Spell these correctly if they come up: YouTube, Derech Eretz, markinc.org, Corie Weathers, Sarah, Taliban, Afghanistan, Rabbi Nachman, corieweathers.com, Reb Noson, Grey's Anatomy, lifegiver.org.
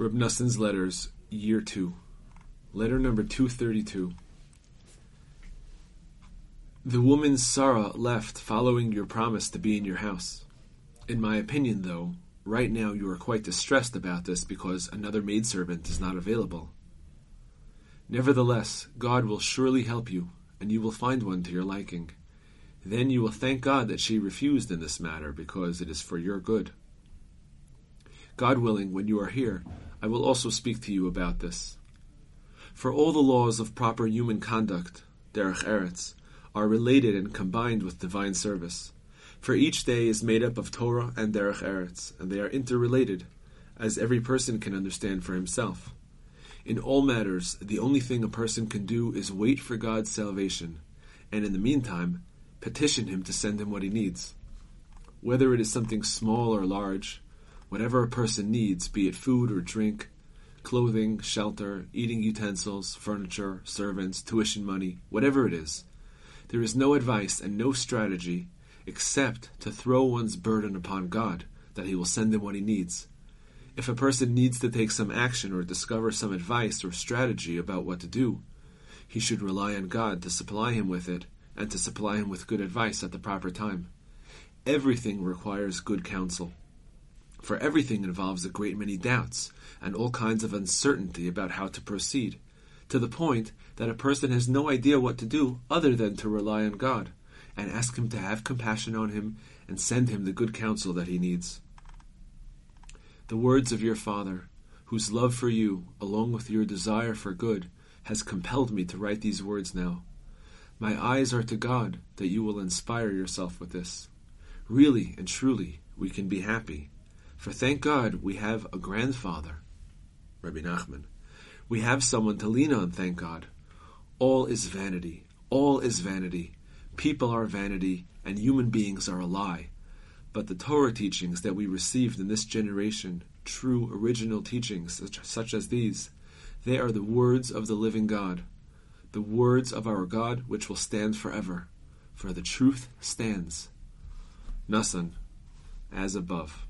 Reb Noson's letters, year 2, letter number 232. The woman Sarah left following your promise to be in your house. In my opinion, though, right now you are quite distressed about this because another maidservant is not available. Nevertheless, God will surely help you, and you will find one to your liking. Then you will thank God that she refused in this matter, because it is for your good. God willing, when you are here, I will also speak to you about this. For all the laws of proper human conduct, Derech Eretz, are related and combined with divine service. For each day is made up of Torah and Derech Eretz, and they are interrelated, as every person can understand for himself. In all matters, the only thing a person can do is wait for God's salvation, and in the meantime, petition Him to send him what he needs. Whether it is something small or large, whatever a person needs, be it food or drink, clothing, shelter, eating utensils, furniture, servants, tuition money, whatever it is, there is no advice and no strategy except to throw one's burden upon God, that He will send him what he needs. If a person needs to take some action or discover some advice or strategy about what to do, he should rely on God to supply him with it and to supply him with good advice at the proper time. Everything requires good counsel. For everything involves a great many doubts and all kinds of uncertainty about how to proceed, to the point that a person has no idea what to do other than to rely on God and ask Him to have compassion on him and send him the good counsel that he needs. The words of your father, whose love for you, along with your desire for good, has compelled me to write these words now. My eyes are to God that you will inspire yourself with this. Really and truly, we can be happy. For thank God we have a grandfather, Rabbi Nachman. We have someone to lean on, thank God. All is vanity. All is vanity. People are vanity, and human beings are a lie. But the Torah teachings that we received in this generation, true original teachings such as these, they are the words of the living God, the words of our God which will stand forever. For the truth stands. Noson, as above.